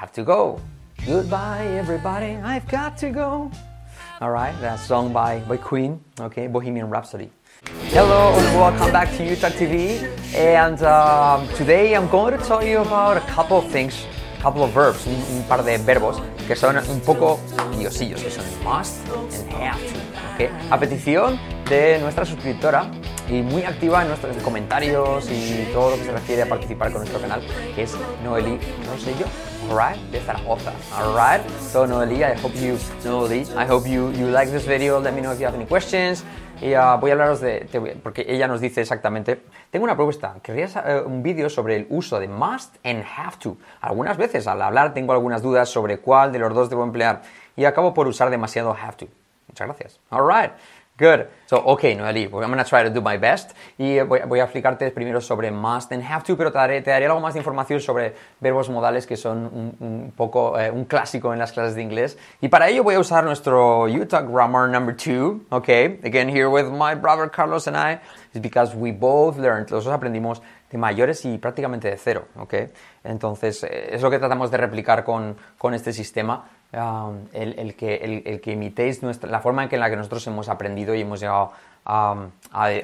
have to go. Goodbye, everybody, I've got to go. All right, that's song by Queen, okay, Bohemian Rhapsody. Hello and welcome back to YouTalk TV. And today I'm going to tell you about a couple of things, a couple of verbs, un par de verbos que son un poco diosillos, que son must and have to, okay? A petición de nuestra suscriptora y muy activa en nuestros comentarios y todo lo que se refiere a participar con nuestro canal, que es Noeli Rosselló. Alright, de Zaragoza. Alright, so Noeli, I hope you know this. I hope you like this video. Let me know if you have any questions. Y voy a hablaros porque ella nos dice exactamente, tengo una propuesta, querría un vídeo sobre el uso de must and have to. Algunas veces al hablar tengo algunas dudas sobre cuál de los dos debo emplear y acabo por usar demasiado have to. Muchas gracias. Alright, good. So, okay, Noeli, I'm going to try to do my best. Y voy a explicarte primero sobre must and have to, pero te daré algo más de información sobre verbos modales que son un clásico en las clases de inglés. Y para ello voy a usar nuestro Utah Grammar number 2, okay? Again, here with my brother Carlos and I. It's because we both learned, los dos aprendimos de mayores y prácticamente de cero, okay? Entonces, es lo que tratamos de replicar con este sistema, el que imitéis la forma en la que nosotros hemos aprendido y hemos llegado a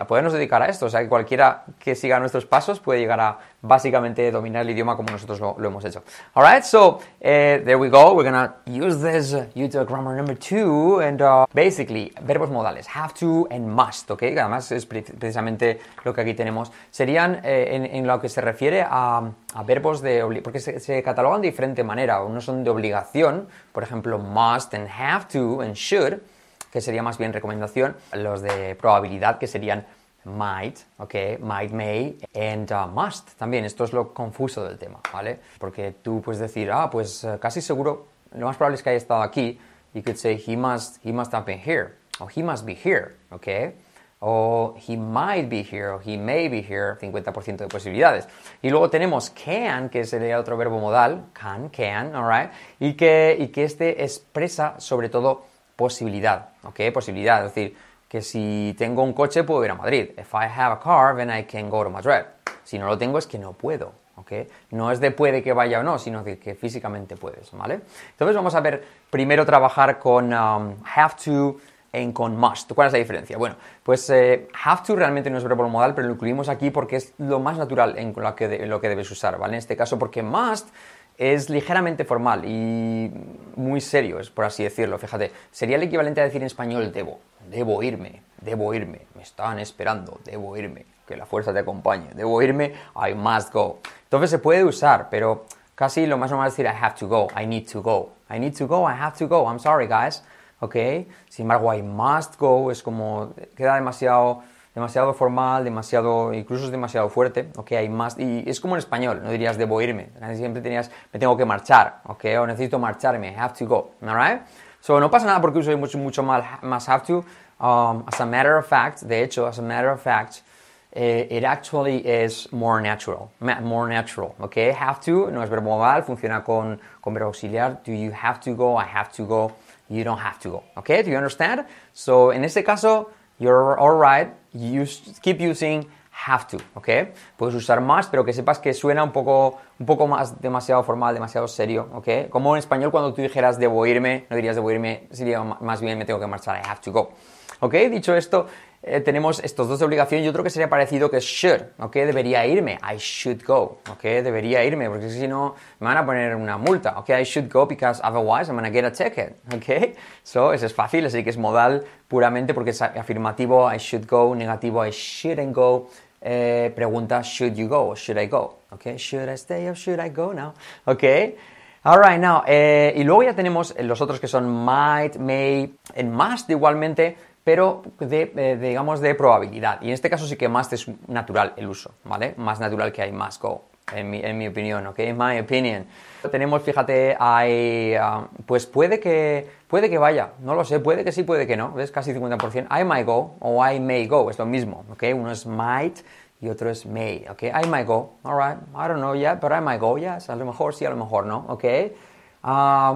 podernos dedicar a esto. O sea, que cualquiera que siga nuestros pasos puede llegar a básicamente dominar el idioma como nosotros lo hemos hecho. Alright, so there we go. We're gonna use this Utah Grammar number 2 and basically verbos modales, have to and must, ¿ok? Además es precisamente lo que aquí tenemos. Serían en lo que se refiere a verbos porque se catalogan de diferente manera. Unos son de obligación, por ejemplo, must and have to and should, que sería más bien recomendación, los de probabilidad, que serían might, okay, might, may, and must también. Esto es lo confuso del tema, ¿vale? Porque tú puedes decir, pues casi seguro, lo más probable es que haya estado aquí. You could say, he must have been here, o he must be here, okay? O he might be here, o he may be here, 50% de posibilidades. Y luego tenemos can, que sería otro verbo modal, can, alright, y que este expresa sobre todo posibilidad, ¿ok? Posibilidad, es decir, que si tengo un coche puedo ir a Madrid. If I have a car, then I can go to Madrid. Si no lo tengo es que no puedo, ¿ok? No es de puede que vaya o no, sino de que físicamente puedes, ¿vale? Entonces vamos a ver primero trabajar con have to y con must. ¿Cuál es la diferencia? Bueno, pues have to realmente no es verbo modal, pero lo incluimos aquí porque es lo más natural en lo que debes usar, ¿vale? En este caso porque must es ligeramente formal y muy serio, es por así decirlo. Fíjate, sería el equivalente a decir en español debo irme, me están esperando, debo irme, que la fuerza te acompañe, debo irme, I must go. Entonces se puede usar, pero casi lo más normal es decir I have to go, I need to go, I need to go, I have to go, I'm sorry guys, ok. Sin embargo, I must go es como, queda demasiado formal, incluso es demasiado fuerte, ok, hay más, y es como en español, no dirías debo irme, siempre tenías me tengo que marchar, ok, o necesito marcharme, I have to go, alright, so no pasa nada porque uso mucho más have to, as a matter of fact, de hecho, it actually is more natural, ok, have to no es verbo modal, funciona con verbo auxiliar, do you have to go, I have to go, you don't have to go, ok, do you understand? So, en este caso, you're alright, you keep using have to, ¿ok? Puedes usar must, pero que sepas que suena un poco más demasiado formal, demasiado serio, ¿ok? Como en español cuando tú dijeras debo irme, no dirías debo irme, sería más bien me tengo que marchar, I have to go. ¿Ok? Dicho esto, tenemos estos dos de obligación y otro que sería parecido que es should, ¿ok? Debería irme, I should go, ¿ok? Debería irme, porque si no me van a poner una multa, ¿ok? I should go because otherwise I'm gonna get a ticket, ¿ok? So, eso es fácil, así que es modal puramente porque es afirmativo, I should go, negativo, I shouldn't go, pregunta, should you go, should I go, ¿ok? Should I stay or should I go now, ¿ok? Alright, now, y luego ya tenemos los otros que son might, may, and must igualmente, pero digamos de probabilidad. Y en este caso sí que must es natural el uso, ¿vale? Más natural que I must go, en mi opinión, ¿ok? In my opinion. Tenemos, fíjate, pues puede que vaya, no lo sé, puede que sí, puede que no, ¿ves? Casi 50%. I might go o I may go, es lo mismo, ¿ok? Uno es might y otro es may, ¿ok? I might go, alright, I don't know yet, but I might go, yes, a lo mejor sí, a lo mejor no, ¿ok?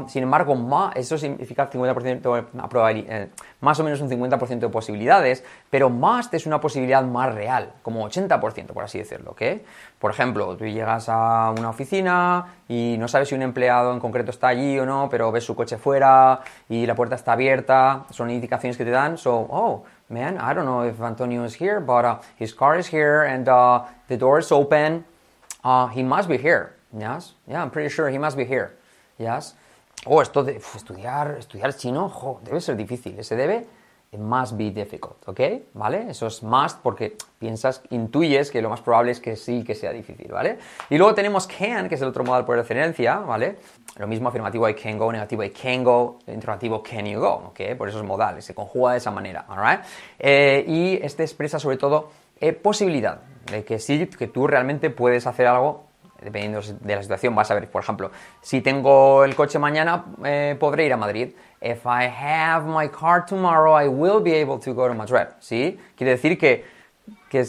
Sin embargo, eso significa 50% más o menos un 50% de posibilidades, pero must es una posibilidad más real, como 80%, por así decirlo, ¿okay? Por ejemplo, tú llegas a una oficina y no sabes si un empleado en concreto está allí o no, pero ves su coche fuera y la puerta está abierta, son indicaciones que te dan, oh, man, I don't know if Antonio is here, but his car is here and the door is open, he must be here, yes? Yeah, I'm pretty sure he must be here. Yes. Esto de estudiar chino, debe ser difícil. Ese debe, it must be difficult, ¿ok? ¿Vale? Eso es must porque intuyes que lo más probable es que sí que sea difícil, ¿vale? Y luego tenemos can, que es el otro modal por referencia, ¿vale? Lo mismo afirmativo I can go, negativo I can go, interrogativo can you go, ¿ok? Por esos modales, se conjuga de esa manera, ¿alright? Y este expresa sobre todo posibilidad de que sí, que tú realmente puedes hacer algo. Dependiendo de la situación, vas a ver, por ejemplo, si tengo el coche mañana, podré ir a Madrid. If I have my car tomorrow, I will be able to go to Madrid. ¿Sí? Quiere decir que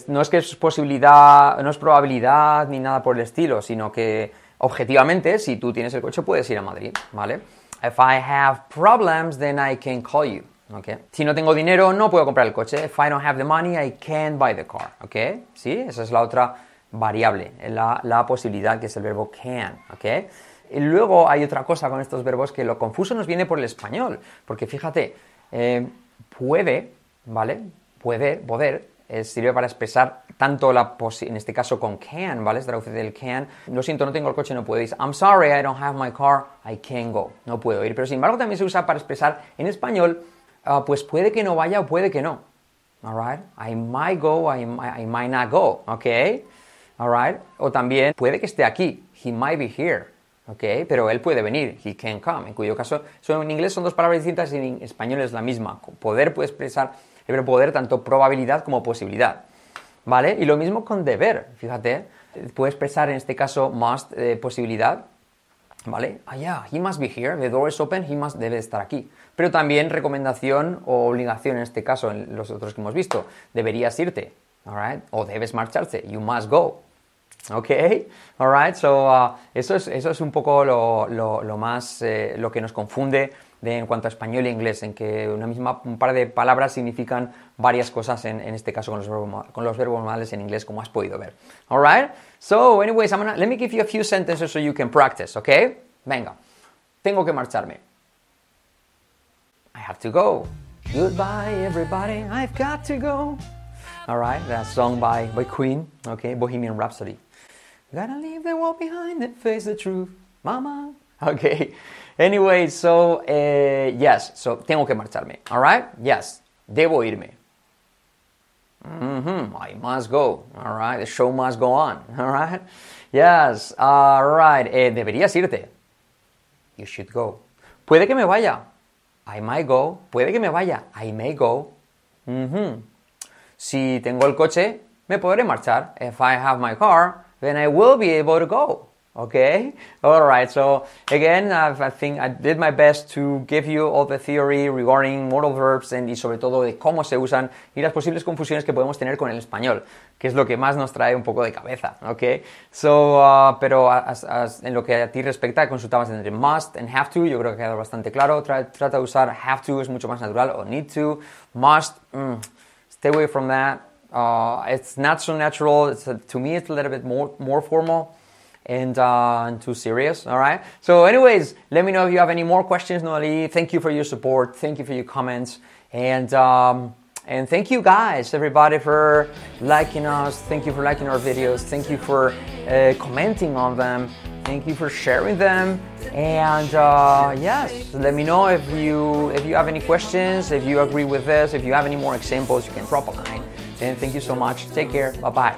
no es que es posibilidad, no es probabilidad ni nada por el estilo, sino que objetivamente, si tú tienes el coche, puedes ir a Madrid, ¿vale? If I have problems, then I can call you. Okay. Si no tengo dinero, no puedo comprar el coche. If I don't have the money, I can't buy the car. ¿Okay? ¿Sí? Esa es la otra variable, la posibilidad, que es el verbo can, ¿ok? Y luego hay otra cosa con estos verbos, que lo confuso nos viene por el español, porque fíjate, puede, ¿vale? Poder, sirve para expresar tanto en este caso con can, ¿vale? Se traduce del can, lo siento, no tengo el coche, no puedo ir. I'm sorry, I don't have my car, I can't go, no puedo ir. Pero sin embargo también se usa para expresar en español, pues puede que no vaya o puede que no, alright? I might go, I might not go, ¿ok? Alright, o también puede que esté aquí, he might be here, ok, pero él puede venir, he can come, en cuyo caso en inglés son dos palabras distintas y en español es la misma. Poder puede expresar el verbo poder tanto probabilidad como posibilidad, ¿vale? Y lo mismo con deber, fíjate, puede expresar en este caso must, posibilidad, ¿vale? He must be here, the door is open, debe estar aquí. Pero también recomendación o obligación en este caso, en los otros que hemos visto, deberías irte, alright, o debes marcharte, you must go. Ok, alright, so eso es un poco lo más, lo que nos confunde en cuanto a español e inglés, en que un par de palabras significan varias cosas, en este caso con los verbos modales en inglés, como has podido ver. Alright, so anyways, let me give you a few sentences so you can practice, ok? Venga, tengo que marcharme. I have to go. Goodbye everybody, I've got to go. Alright, that song by Queen, okay, Bohemian Rhapsody. Gotta leave the world behind and face the truth, mama. Okay, anyway, so, yes, so tengo que marcharme, alright? Yes, debo irme. I must go, alright? The show must go on, alright? Yes, alright, deberías irte. You should go. Puede que me vaya. I might go. Puede que me vaya. I may go. Si tengo el coche, me podré marchar. If I have my car, then I will be able to go. Okay? Alright, so again, I think I did my best to give you all the theory regarding modal verbs y sobre todo de cómo se usan y las posibles confusiones que podemos tener con el español, que es lo que más nos trae un poco de cabeza, ¿ok? So, pero en lo que a ti respecta, consultabas entre must and have to, yo creo que ha quedado bastante claro. Trata de usar have to, es mucho más natural, o need to, must, stay away from that. It's not so natural. To me, it's a little bit more formal and too serious. All right. So, anyways, let me know if you have any more questions, Noelie. Thank you for your support. Thank you for your comments. And thank you guys, everybody, for liking us. Thank you for liking our videos. Thank you for commenting on them. Thank you for sharing them. And yes, let me know if you have any questions, if you agree with this, if you have any more examples, you can drop a line. And thank you so much. Take care. Bye-bye.